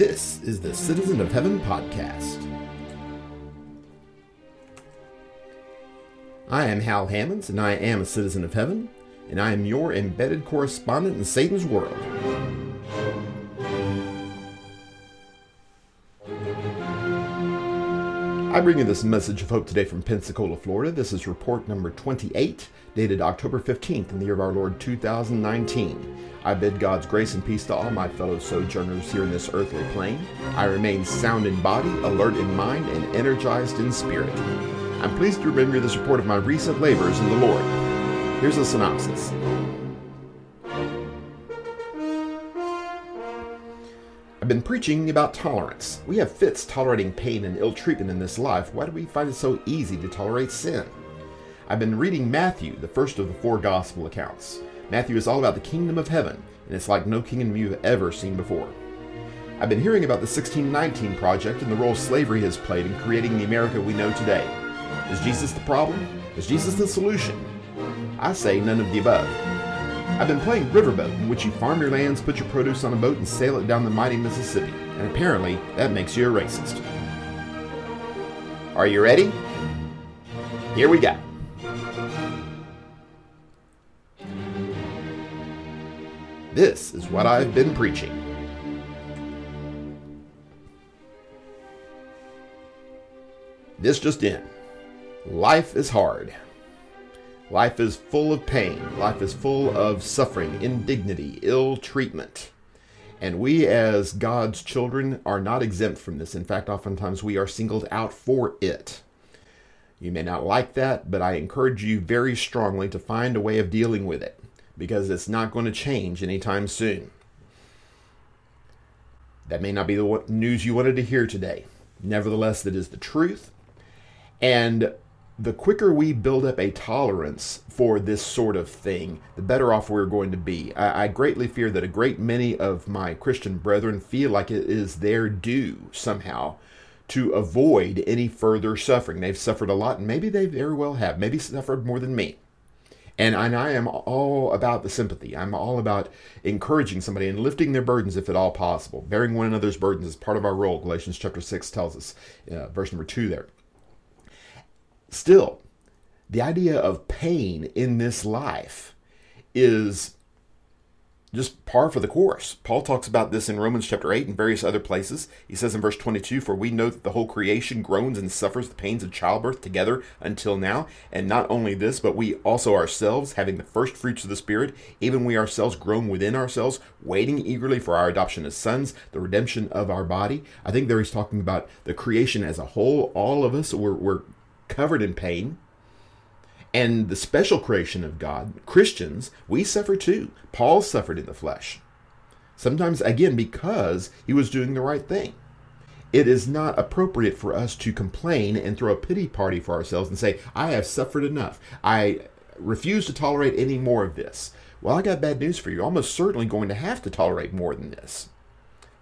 This is the Citizen of Heaven podcast. I am Hal Hammons, and I am a citizen of heaven, and I am your embedded correspondent in Satan's world. I bring you this message of hope today from Pensacola, Florida. This is report number 28, dated October 15th in the year of our Lord 2019. I bid God's grace and peace to all my fellow sojourners here in this earthly plane. I remain sound in body, alert in mind, and energized in spirit. I'm pleased to remember this report of my recent labors in the Lord. Here's a synopsis. I've been preaching about tolerance. We have fits tolerating pain and ill treatment in this life. Why do we find it so easy to tolerate sin? I've been reading Matthew, the first of the four gospel accounts. Matthew is all about the kingdom of heaven, and it's like no kingdom you've ever seen before. I've been hearing about the 1619 Project and the role slavery has played in creating the America we know today. Is Jesus the problem? Is Jesus the solution? I say none of the above. I've been playing Riverboat, in which you farm your lands, put your produce on a boat, and sail it down the mighty Mississippi. And apparently, that makes you a racist. Are you ready? Here we go. This is what I've been preaching. This just in. Life is hard. Life is full of pain. Life is full of suffering, indignity, ill treatment. And we as God's children are not exempt from this. In fact, oftentimes we are singled out for it. You may not like that, but I encourage you very strongly to find a way of dealing with it, because it's not going to change anytime soon. That may not be the news you wanted to hear today. Nevertheless, that is the truth. And the quicker we build up a tolerance for this sort of thing, the better off we're going to be. I greatly fear that a great many of my Christian brethren feel like it is their due somehow to avoid any further suffering. They've suffered a lot, and maybe they very well have. Maybe suffered more than me. And I am all about the sympathy. I'm all about encouraging somebody and lifting their burdens if at all possible. Bearing one another's burdens is part of our role. Galatians chapter 6 tells us, verse number 2 there. Still, the idea of pain in this life is just par for the course. Paul talks about this in Romans chapter 8 and various other places. He says in verse 22, "For we know that the whole creation groans and suffers the pains of childbirth together until now. And not only this, but we also ourselves, having the first fruits of the Spirit, even we ourselves groan within ourselves, waiting eagerly for our adoption as sons, the redemption of our body." I think there he's talking about the creation as a whole. All of us, we're covered in pain. And the special creation of God, Christians, we suffer too. Paul suffered in the flesh. Sometimes, again, because he was doing the right thing. It is not appropriate for us to complain and throw a pity party for ourselves and say, "I have suffered enough. I refuse to tolerate any more of this." Well, I got bad news for you. You're almost certainly going to have to tolerate more than this.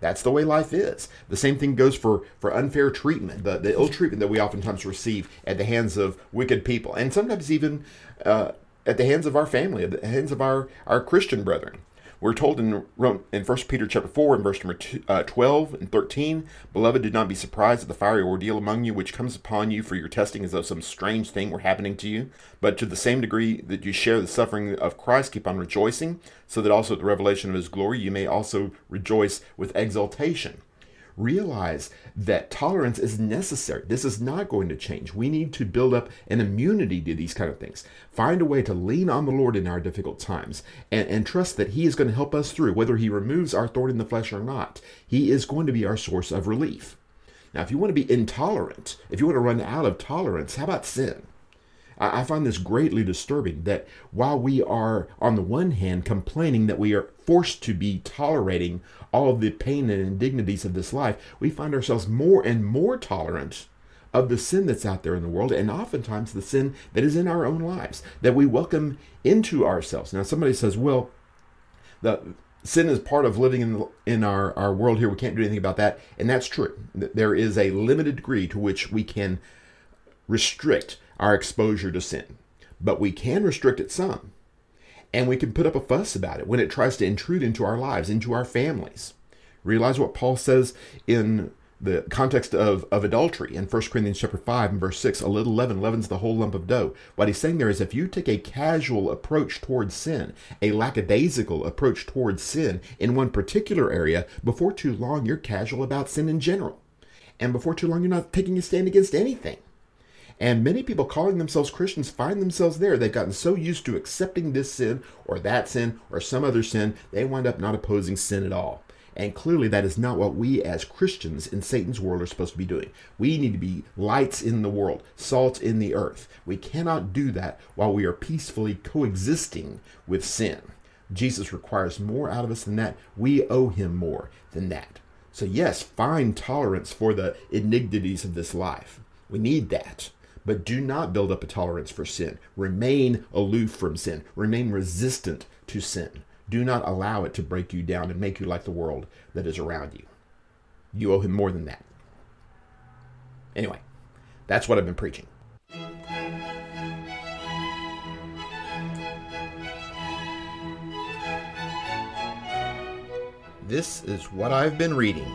That's the way life is. The same thing goes for unfair treatment, the ill treatment that we oftentimes receive at the hands of wicked people, and sometimes even at the hands of our family, at the hands of our Christian brethren. We're told in First Peter chapter 4 and verse number 12 and 13, "Beloved, do not be surprised at the fiery ordeal among you, which comes upon you for your testing, as though some strange thing were happening to you. But to the same degree that you share the suffering of Christ, keep on rejoicing, so that also at the revelation of his glory you may also rejoice with exultation." Realize that tolerance is necessary. This is not going to change. We need to build up an immunity to these kind of things. Find a way to lean on the Lord in our difficult times and trust that he is going to help us through, whether he removes our thorn in the flesh or not. He is going to be our source of relief. Now, if you want to be intolerant, if you want to run out of tolerance, how about sin? I find this greatly disturbing, that while we are, on the one hand, complaining that we are forced to be tolerating all of the pain and indignities of this life, we find ourselves more and more tolerant of the sin that's out there in the world, and oftentimes the sin that is in our own lives, that we welcome into ourselves. Now, somebody says, "Well, the sin is part of living in our world here. We can't do anything about that." And that's true. There is a limited degree to which we can restrict our exposure to sin, but we can restrict it some, and we can put up a fuss about it when it tries to intrude into our lives, into our families. Realize what Paul says in the context of adultery in 1 Corinthians chapter 5 and verse 6, a little leaven leavens the whole lump of dough. What he's saying there is if you take a casual approach towards sin, a lackadaisical approach towards sin in one particular area, before too long you're casual about sin in general. And before too long you're not taking a stand against anything. And many people calling themselves Christians find themselves there. They've gotten so used to accepting this sin or that sin or some other sin, they wind up not opposing sin at all. And clearly that is not what we as Christians in Satan's world are supposed to be doing. We need to be lights in the world, salt in the earth. We cannot do that while we are peacefully coexisting with sin. Jesus requires more out of us than that. We owe him more than that. So yes, find tolerance for the indignities of this life. We need that. But do not build up a tolerance for sin. Remain aloof from sin. Remain resistant to sin. Do not allow it to break you down and make you like the world that is around you. You owe him more than that. Anyway, that's what I've been preaching. This is what I've been reading.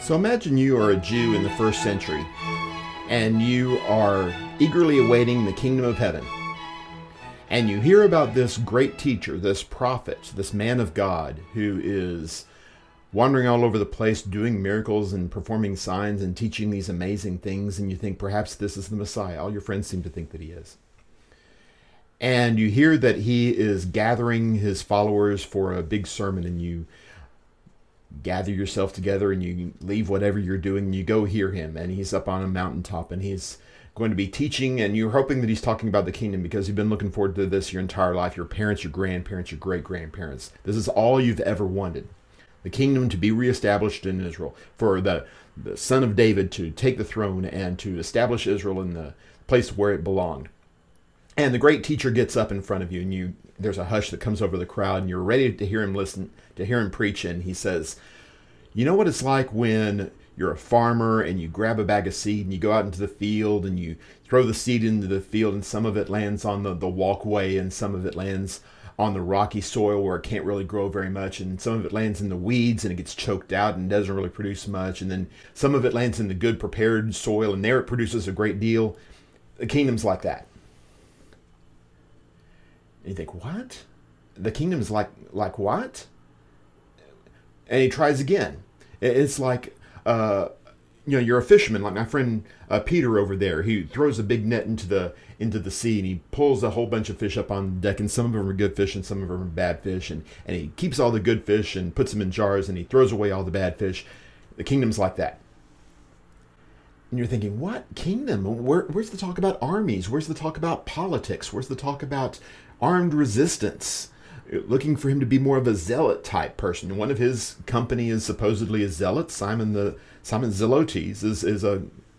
So imagine you are a Jew in the first century, and you are eagerly awaiting the kingdom of heaven. And you hear about this great teacher, this prophet, this man of God, who is wandering all over the place, doing miracles and performing signs and teaching these amazing things. And you think perhaps this is the Messiah. All your friends seem to think that he is. And you hear that he is gathering his followers for a big sermon, and you gather yourself together and you leave whatever you're doing and you go hear him. And he's up on a mountaintop and he's going to be teaching, and you're hoping that he's talking about the kingdom because you've been looking forward to this your entire life. Your parents, your grandparents, your great-grandparents. This is all you've ever wanted. The kingdom to be reestablished in Israel. For the son of David to take the throne and to establish Israel in the place where it belonged. And the great teacher gets up in front of you, and there's a hush that comes over the crowd, and you're ready to hear him listen, to hear him preach. And he says, you know what it's like when you're a farmer and you grab a bag of seed and you go out into the field and you throw the seed into the field, and some of it lands on the walkway and some of it lands on the rocky soil where it can't really grow very much, and some of it lands in the weeds and it gets choked out and doesn't really produce much, and then some of it lands in the good prepared soil and there it produces a great deal. The kingdom's like that. And you think, what? The kingdom's like what? And he tries again. It's like, you're a fisherman, like my friend Peter over there. He throws a big net into the sea, and he pulls a whole bunch of fish up on the deck, and some of them are good fish and some of them are bad fish. And he keeps all the good fish and puts them in jars, and he throws away all the bad fish. The kingdom's like that. And you're thinking, what kingdom? Where's the talk about armies? Where's the talk about politics? Where's the talk about armed resistance? Looking for him to be more of a zealot type person. One of his company is supposedly a zealot. Simon Zelotes is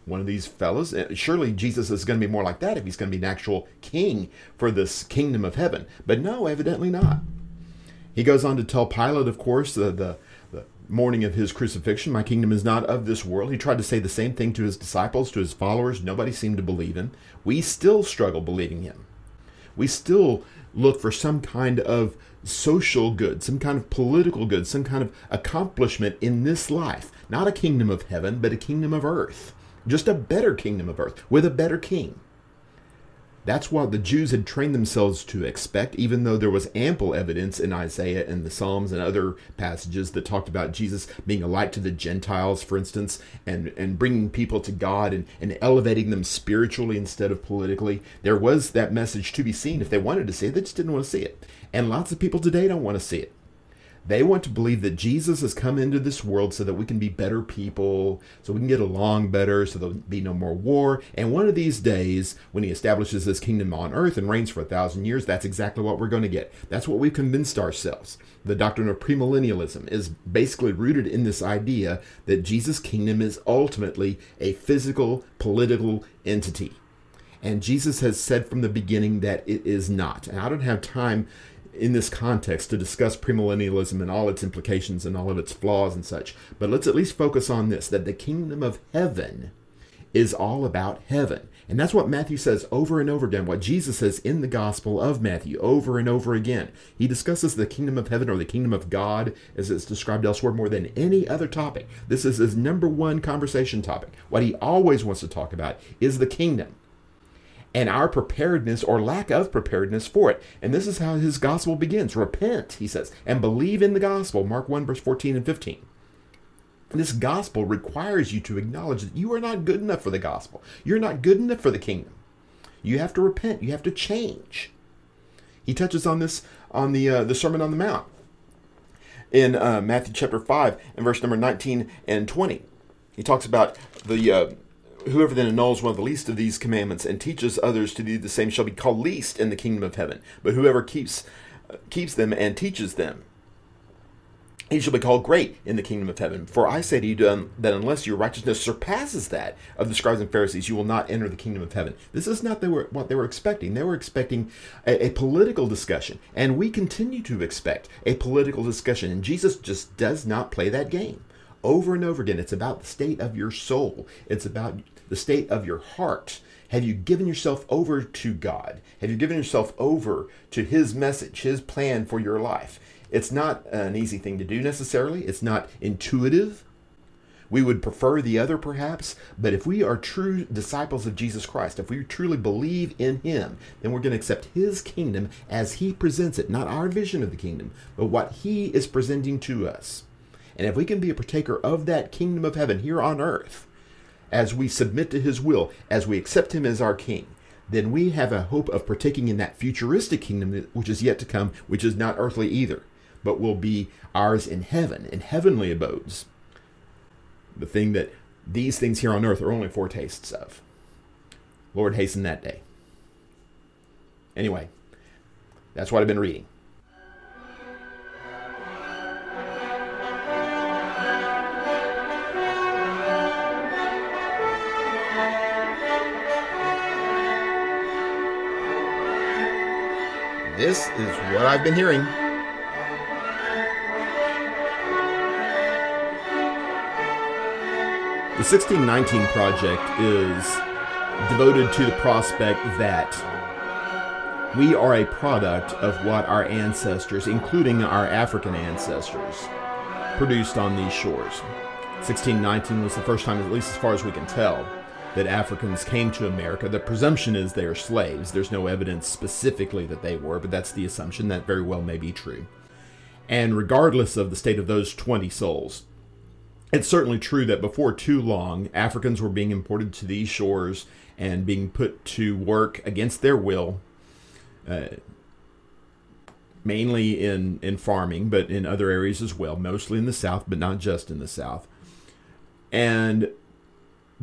one of these fellows. Surely Jesus is going to be more like that if he's going to be an actual king for this kingdom of heaven. But no, evidently not. He goes on to tell Pilate, of course, the morning of his crucifixion, my kingdom is not of this world. He tried to say the same thing to his disciples, to his followers. Nobody seemed to believe him. We still struggle believing him. We still look for some kind of social good, some kind of political good, some kind of accomplishment in this life. Not a kingdom of heaven, but a kingdom of earth. Just a better kingdom of earth with a better king. That's what the Jews had trained themselves to expect, even though there was ample evidence in Isaiah and the Psalms and other passages that talked about Jesus being a light to the Gentiles, for instance, and bringing people to God and elevating them spiritually instead of politically. There was that message to be seen. If they wanted to see it, they just didn't want to see it. And lots of people today don't want to see it. They want to believe that Jesus has come into this world so that we can be better people, so we can get along better, so there'll be no more war. And one of these days, when he establishes his kingdom on earth and reigns for 1,000 years, that's exactly what we're going to get. That's what we've convinced ourselves. The doctrine of premillennialism is basically rooted in this idea that Jesus' kingdom is ultimately a physical, political entity. And Jesus has said from the beginning that it is not. And I don't have time in this context to discuss premillennialism and all its implications and all of its flaws and such. But let's at least focus on this, that the kingdom of heaven is all about heaven. And that's what Matthew says over and over again, what Jesus says in the Gospel of Matthew over and over again. He discusses the kingdom of heaven or the kingdom of God, as it's described elsewhere, more than any other topic. This is his number one conversation topic. What he always wants to talk about is the kingdom and our preparedness or lack of preparedness for it. And this is how his gospel begins. Repent, he says, and believe in the gospel, Mark 1, verse 14 and 15. This gospel requires you to acknowledge that you are not good enough for the gospel. You're not good enough for the kingdom. You have to repent. You have to change. He touches on this on the Sermon on the Mount in Matthew chapter 5 and verse number 19 and 20. He talks about the whoever then annuls one of the least of these commandments and teaches others to do the same shall be called least in the kingdom of heaven. But whoever keeps them and teaches them, he shall be called great in the kingdom of heaven. For I say to you that unless your righteousness surpasses that of the scribes and Pharisees, you will not enter the kingdom of heaven. This is not what they were expecting. They were expecting a political discussion, and we continue to expect a political discussion. And Jesus just does not play that game. Over and over again, it's about the state of your soul. It's about the state of your heart. Have you given yourself over to God? Have you given yourself over to his message, his plan for your life? It's not an easy thing to do necessarily. It's not intuitive. We would prefer the other perhaps, but if we are true disciples of Jesus Christ, if we truly believe in him, then we're going to accept his kingdom as he presents it, not our vision of the kingdom, but what he is presenting to us. And if we can be a partaker of that kingdom of heaven here on earth, as we submit to his will, as we accept him as our king, then we have a hope of partaking in that futuristic kingdom which is yet to come, which is not earthly either, but will be ours in heaven, in heavenly abodes. The thing that these things here on earth are only foretastes of. Lord, hasten that day. Anyway, that's what I've been reading. This is what I've been hearing. The 1619 Project is devoted to the prospect that we are a product of what our ancestors, including our African ancestors, produced on these shores. 1619 was the first time, at least as far as we can tell, that Africans came to America. The presumption is they are slaves. There's no evidence specifically that they were, but that's the assumption. That very well may be true. And regardless of the state of those 20 souls, it's certainly true that before too long, Africans were being imported to these shores and being put to work against their will, mainly in farming, but in other areas as well, mostly in the South, but not just in the South. And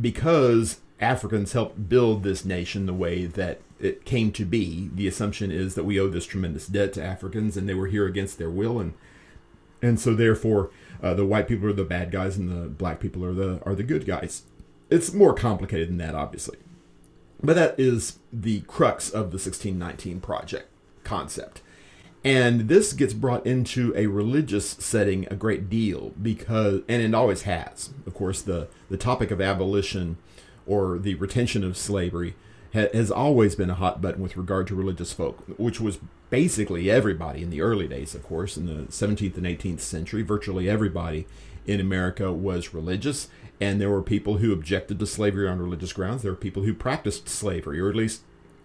because Africans helped build this nation the way that it came to be, the assumption is that we owe this tremendous debt to Africans, and they were here against their will, and so therefore the white people are the bad guys and the black people are the good guys. It's more complicated than that, obviously. But that is the crux of the 1619 Project concept. And this gets brought into a religious setting a great deal because, and it always has, of course, the topic of abolition or the retention of slavery has always been a hot button with regard to religious folk, which was basically everybody in the early days, of course, in the 17th and 18th century. Virtually everybody in America was religious, and there were people who objected to slavery on religious grounds. There were people who practiced slavery, or at least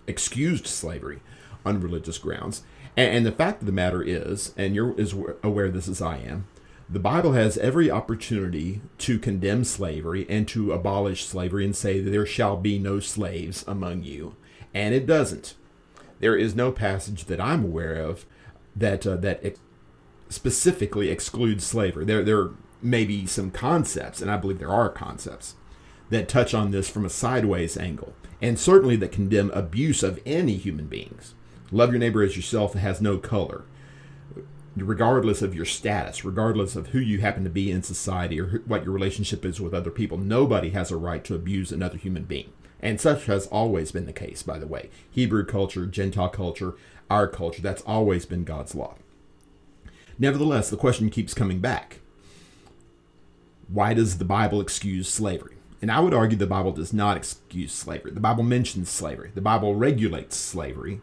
excused slavery on religious grounds. And the fact of the matter is, and you're as aware of this as I am, the Bible has every opportunity to condemn slavery and to abolish slavery and say that there shall be no slaves among you. And it doesn't. There is no passage that I'm aware of that specifically excludes slavery. There may be some concepts, and I believe there are concepts, that touch on this from a sideways angle, and certainly that condemn abuse of any human beings. Love your neighbor as yourself has no color, regardless of your status, regardless of who you happen to be in society or what your relationship is with other people. Nobody has a right to abuse another human being. And such has always been the case, by the way. Hebrew culture, Gentile culture, our culture, that's always been God's law. Nevertheless, the question keeps coming back. Why does the Bible excuse slavery? And I would argue the Bible does not excuse slavery. The Bible mentions slavery. The Bible regulates slavery.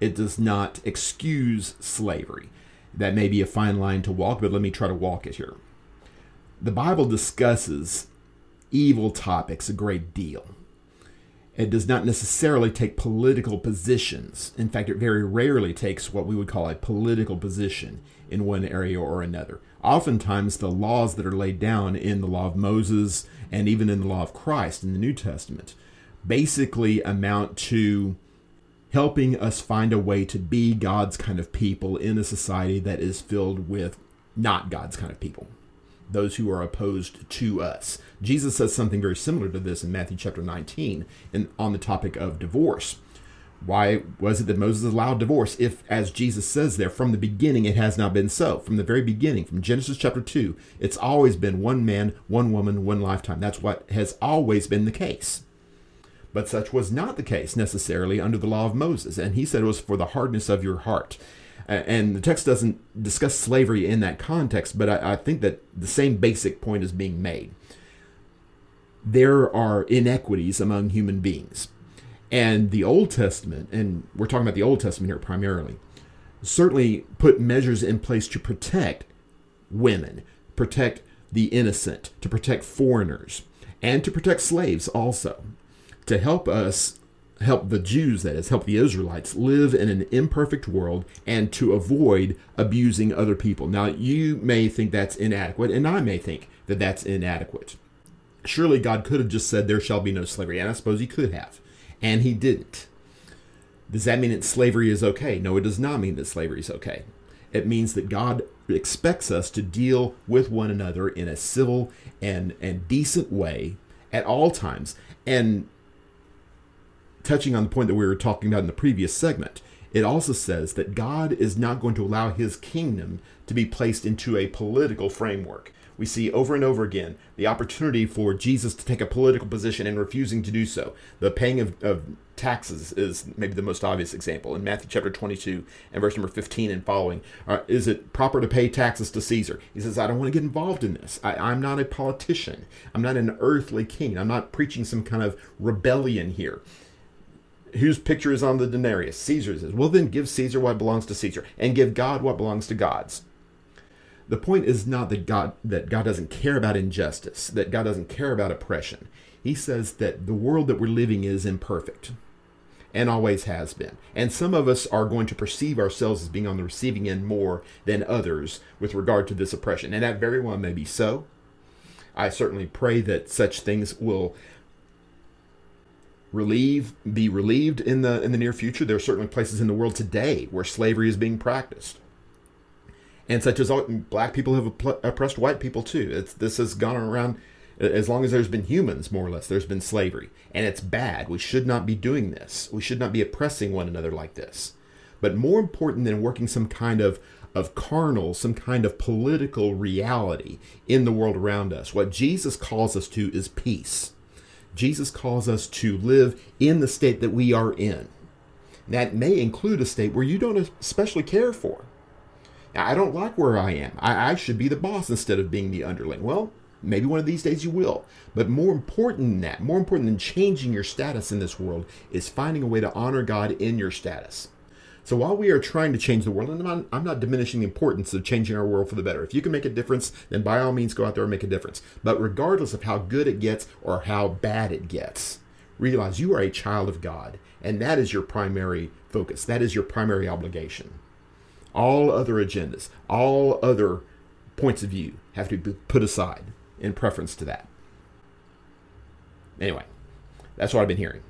It does not excuse slavery. That may be a fine line to walk, but let me try to walk it here. The Bible discusses evil topics a great deal. It does not necessarily take political positions. In fact, it very rarely takes what we would call a political position in one area or another. Oftentimes, the laws that are laid down in the law of Moses and even in the law of Christ in the New Testament basically amount to helping us find a way to be God's kind of people in a society that is filled with not God's kind of people, those who are opposed to us. Jesus says something very similar to this in Matthew chapter 19 on the topic of divorce. Why was it that Moses allowed divorce if, as Jesus says there, from the beginning it has not been so? From the very beginning, from Genesis chapter 2, it's always been one man, one woman, one lifetime. That's what has always been the case. But such was not the case necessarily under the law of Moses. And he said it was for the hardness of your heart. And the text doesn't discuss slavery in that context, but I think that the same basic point is being made. There are inequities among human beings. And the Old Testament, and we're talking about the Old Testament here primarily, certainly put measures in place to protect women, protect the innocent, to protect foreigners, and to protect slaves also, to help us help the Jews, that is, help the Israelites live in an imperfect world and to avoid abusing other people. Now, you may think that's inadequate, and I may think that that's inadequate. Surely God could have just said, there shall be no slavery, and I suppose he could have, and he didn't. Does that mean that slavery is okay? No, it does not mean that slavery is okay. It means that God expects us to deal with one another in a civil and decent way at all times. And touching on the point that we were talking about in the previous segment, it also says that God is not going to allow his kingdom to be placed into a political framework. We see over and over again the opportunity for Jesus to take a political position and refusing to do so. The paying of taxes is maybe the most obvious example. In Matthew chapter 22 and verse number 15 and following, is it proper to pay taxes to Caesar? He says, I don't want to get involved in this. I'm not a politician. I'm not an earthly king. I'm not preaching some kind of rebellion here. Whose picture is on the denarius? Caesar's is. Well, then give Caesar what belongs to Caesar and give God what belongs to God's. The point is not that God doesn't care about injustice, that God doesn't care about oppression. He says that the world that we're living is imperfect and always has been. And some of us are going to perceive ourselves as being on the receiving end more than others with regard to this oppression. And that very well may be so. I certainly pray that such things will be relieved in the near future. There are certainly places in the world today where slavery is being practiced, and such as black people have oppressed white people too. This has gone around as long as there's been humans, more or less. There's been slavery, and it's bad. We should not be doing this. We should not be oppressing one another like this. But more important than working some kind of carnal, some kind of political reality in the world around us, what Jesus calls us to is peace. Jesus calls us to live in the state that we are in. That may include a state where you don't especially care for. Now, I don't like where I am. I should be the boss instead of being the underling. Well, maybe one of these days you will. But more important than that, more important than changing your status in this world, is finding a way to honor God in your status. So while we are trying to change the world, and I'm not diminishing the importance of changing our world for the better. If you can make a difference, then by all means go out there and make a difference. But regardless of how good it gets or how bad it gets, realize you are a child of God, and that is your primary focus. That is your primary obligation. All other agendas, all other points of view have to be put aside in preference to that. Anyway, that's what I've been hearing.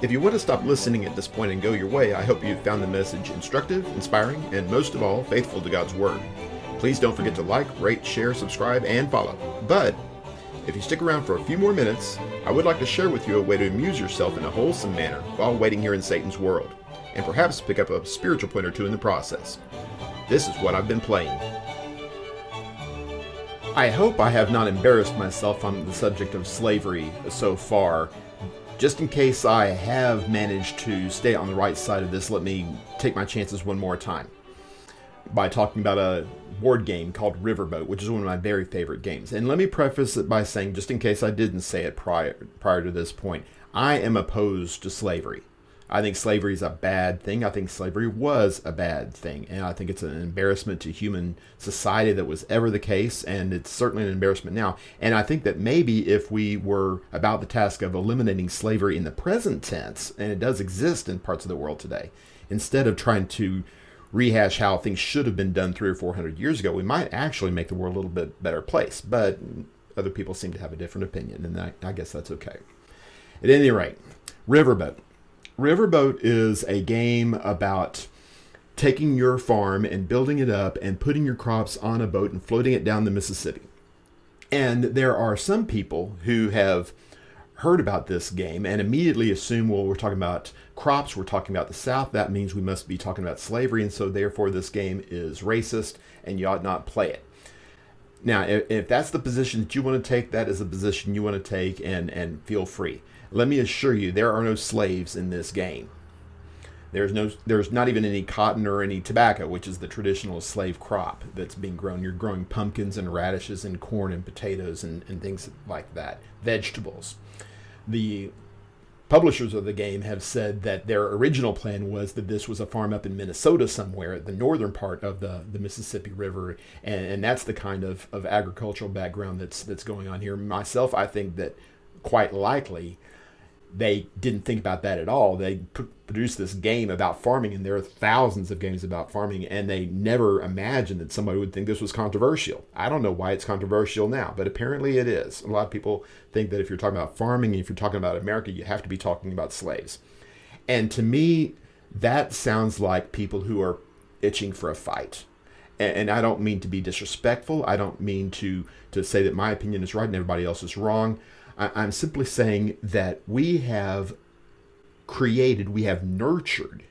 If you want to stop listening at this point and go your way, I hope you've found the message instructive, inspiring, and most of all, faithful to God's Word. Please don't forget to like, rate, share, subscribe, and follow. But if you stick around for a few more minutes, I would like to share with you a way to amuse yourself in a wholesome manner while waiting here in Satan's world, and perhaps pick up a spiritual point or two in the process. This is what I've been playing. I hope I have not embarrassed myself on the subject of slavery so far. Just in case I have managed to stay on the right side of this, let me take my chances one more time. by talking about a board game called Riverboat, which is one of my very favorite games. And let me preface it by saying, just in case I didn't say it prior to this point, I am opposed to slavery. I think slavery is a bad thing. I think slavery was a bad thing. And I think it's an embarrassment to human society that was ever the case. And it's certainly an embarrassment now. And I think that maybe if we were about the task of eliminating slavery in the present tense, and it does exist in parts of the world today, instead of trying to rehash how things should have been done 300 or 400 years ago, we might actually make the world a little bit better place. But other people seem to have a different opinion, and I guess that's okay. At any rate, Riverboat. Riverboat is a game about taking your farm and building it up and putting your crops on a boat and floating it down the Mississippi. And there are some people who have heard about this game and immediately assume, well, we're talking about crops, we're talking about the South, that means we must be talking about slavery, and so therefore this game is racist and you ought not play it. Now, if that's the position that you want to take, that is the position you want to take, and feel free. Let me assure you, there are no slaves in this game. There's not even any cotton or any tobacco, which is the traditional slave crop that's being grown. You're growing pumpkins and radishes and corn and potatoes and things like that, vegetables. The publishers of the game have said that their original plan was that this was a farm up in Minnesota somewhere, the northern part of the Mississippi River, and that's the kind of agricultural background that's going on here. Myself, I think that quite likely they didn't think about that at all. They produced this game about farming, and there are thousands of games about farming, and they never imagined that somebody would think this was controversial. I don't know why it's controversial now, but apparently it is. A lot of people think that if you're talking about farming, and if you're talking about America, you have to be talking about slaves. And to me, that sounds like people who are itching for a fight. And I don't mean to be disrespectful. I don't mean to say that my opinion is right and everybody else is wrong. I'm simply saying that we have nurtured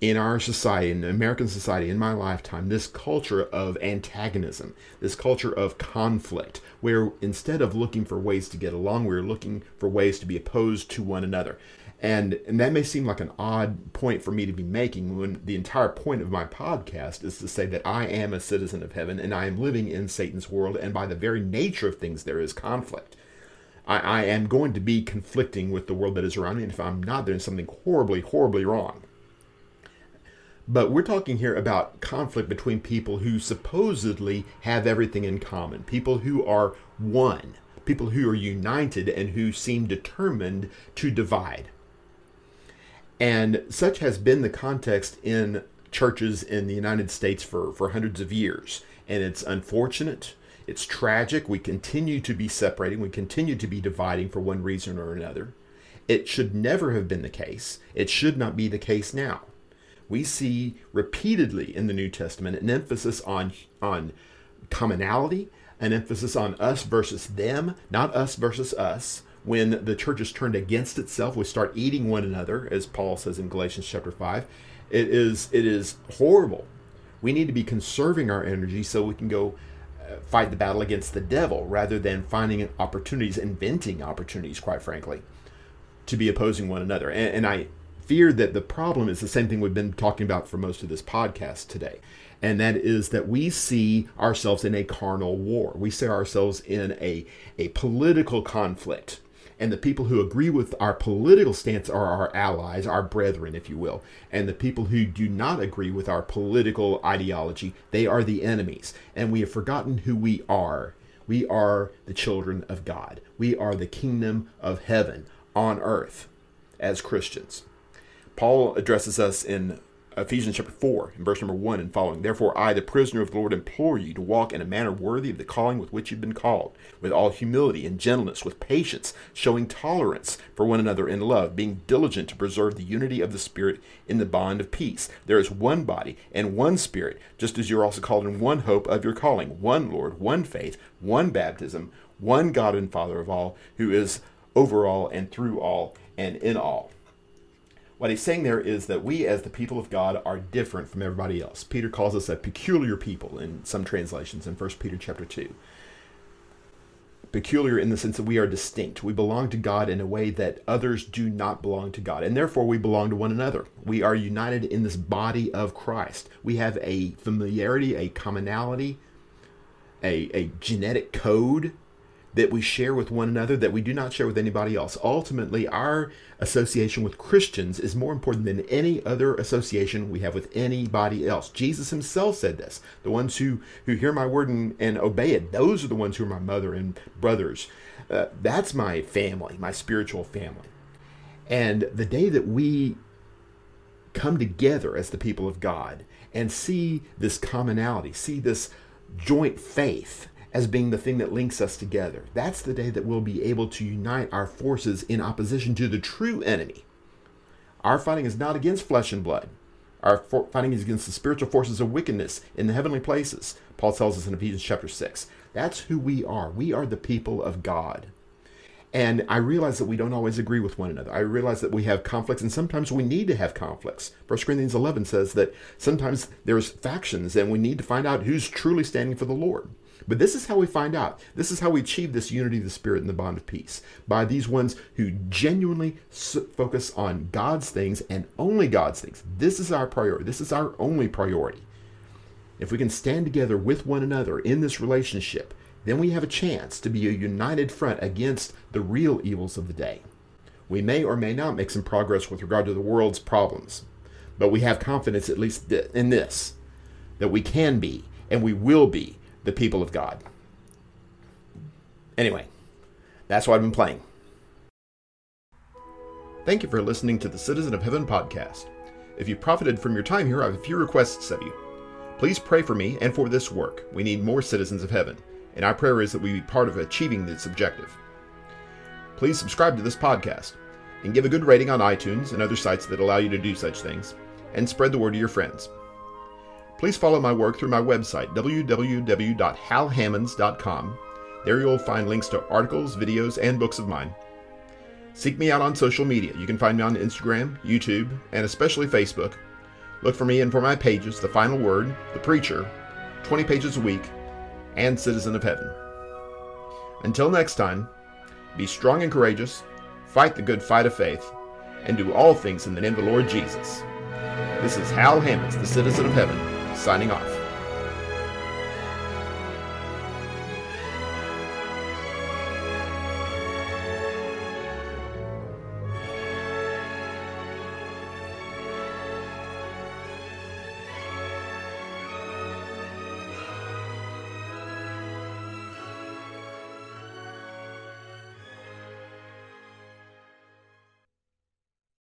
in our society, in American society, in my lifetime, this culture of antagonism, this culture of conflict, where instead of looking for ways to get along, we're looking for ways to be opposed to one another. And that may seem like an odd point for me to be making when the entire point of my podcast is to say that I am a citizen of heaven and I am living in Satan's world, and by the very nature of things, there is conflict. I am going to be conflicting with the world that is around me, and if I'm not, there's something horribly, horribly wrong. But we're talking here about conflict between people who supposedly have everything in common, people who are one, people who are united and who seem determined to divide. And such has been the context in churches in the United States for hundreds of years, and it's unfortunate. It's tragic. We continue to be separating. We continue to be dividing for one reason or another. It should never have been the case. It should not be the case now. We see repeatedly in the New Testament an emphasis on commonality, an emphasis on us versus them, not us versus us. When the church is turned against itself, we start eating one another, as Paul says in Galatians chapter 5. It is horrible. We need to be conserving our energy so we can go fight the battle against the devil rather than finding opportunities, inventing opportunities, quite frankly, to be opposing one another. And I fear that the problem is the same thing we've been talking about for most of this podcast today. And that is that we see ourselves in a carnal war. We see ourselves in a political conflict. And the people who agree with our political stance are our allies, our brethren, if you will. And the people who do not agree with our political ideology, they are the enemies. And we have forgotten who we are. We are the children of God. We are the kingdom of heaven on earth as Christians. Paul addresses us in Ephesians chapter 4, in verse number 1 and following. Therefore, I, the prisoner of the Lord, implore you to walk in a manner worthy of the calling with which you've been called, with all humility and gentleness, with patience, showing tolerance for one another in love, being diligent to preserve the unity of the Spirit in the bond of peace. There is one body and one Spirit, just as you are also called in one hope of your calling, one Lord, one faith, one baptism, one God and Father of all, who is over all and through all and in all. What he's saying there is that we as the people of God are different from everybody else. Peter calls us a peculiar people in some translations in First Peter chapter 2. peculiar in the sense that we are distinct. We belong to God in a way that others do not belong to God, and therefore we belong to one another. We are united in this body of Christ. We have a familiarity, a commonality, a genetic code that we share with one another that we do not share with anybody else. Ultimately, our association with Christians is more important than any other association we have with anybody else. Jesus himself said this. The ones who hear my word and obey it, those are the ones who are my mother and brothers. That's my family, my spiritual family. And the day that we come together as the people of God and see this commonality, see this joint faith as being the thing that links us together, that's the day that we'll be able to unite our forces in opposition to the true enemy. Our fighting is not against flesh and blood. Our fighting is against the spiritual forces of wickedness in the heavenly places, Paul tells us in Ephesians chapter 6. That's who we are. We are the people of God. And I realize that we don't always agree with one another. I realize that we have conflicts, and sometimes we need to have conflicts. First Corinthians 11 says that sometimes there's factions, and we need to find out who's truly standing for the Lord. But this is how we find out. This is how we achieve this unity of the Spirit and the bond of peace, by these ones who genuinely focus on God's things and only God's things. This is our priority. This is our only priority. If we can stand together with one another in this relationship, then we have a chance to be a united front against the real evils of the day. We may or may not make some progress with regard to the world's problems, but we have confidence, at least in this, that we can be and we will be the people of God. Anyway, that's what I've been playing. Thank you for listening to the Citizen of Heaven podcast. If you profited from your time here, I have a few requests of you. Please pray for me and for this work. We need more citizens of heaven, and our prayer is that we be part of achieving this objective. Please subscribe to this podcast and give a good rating on iTunes and other sites that allow you to do such things, and spread the word to your friends. Please follow my work through my website, www.halhammons.com. There you'll find links to articles, videos, and books of mine. Seek me out on social media. You can find me on Instagram, YouTube, and especially Facebook. Look for me and for my pages, The Final Word, The Preacher, 20 Pages a Week, and Citizen of Heaven. Until next time, be strong and courageous, fight the good fight of faith, and do all things in the name of the Lord Jesus. This is Hal Hammons, the Citizen of Heaven, signing off.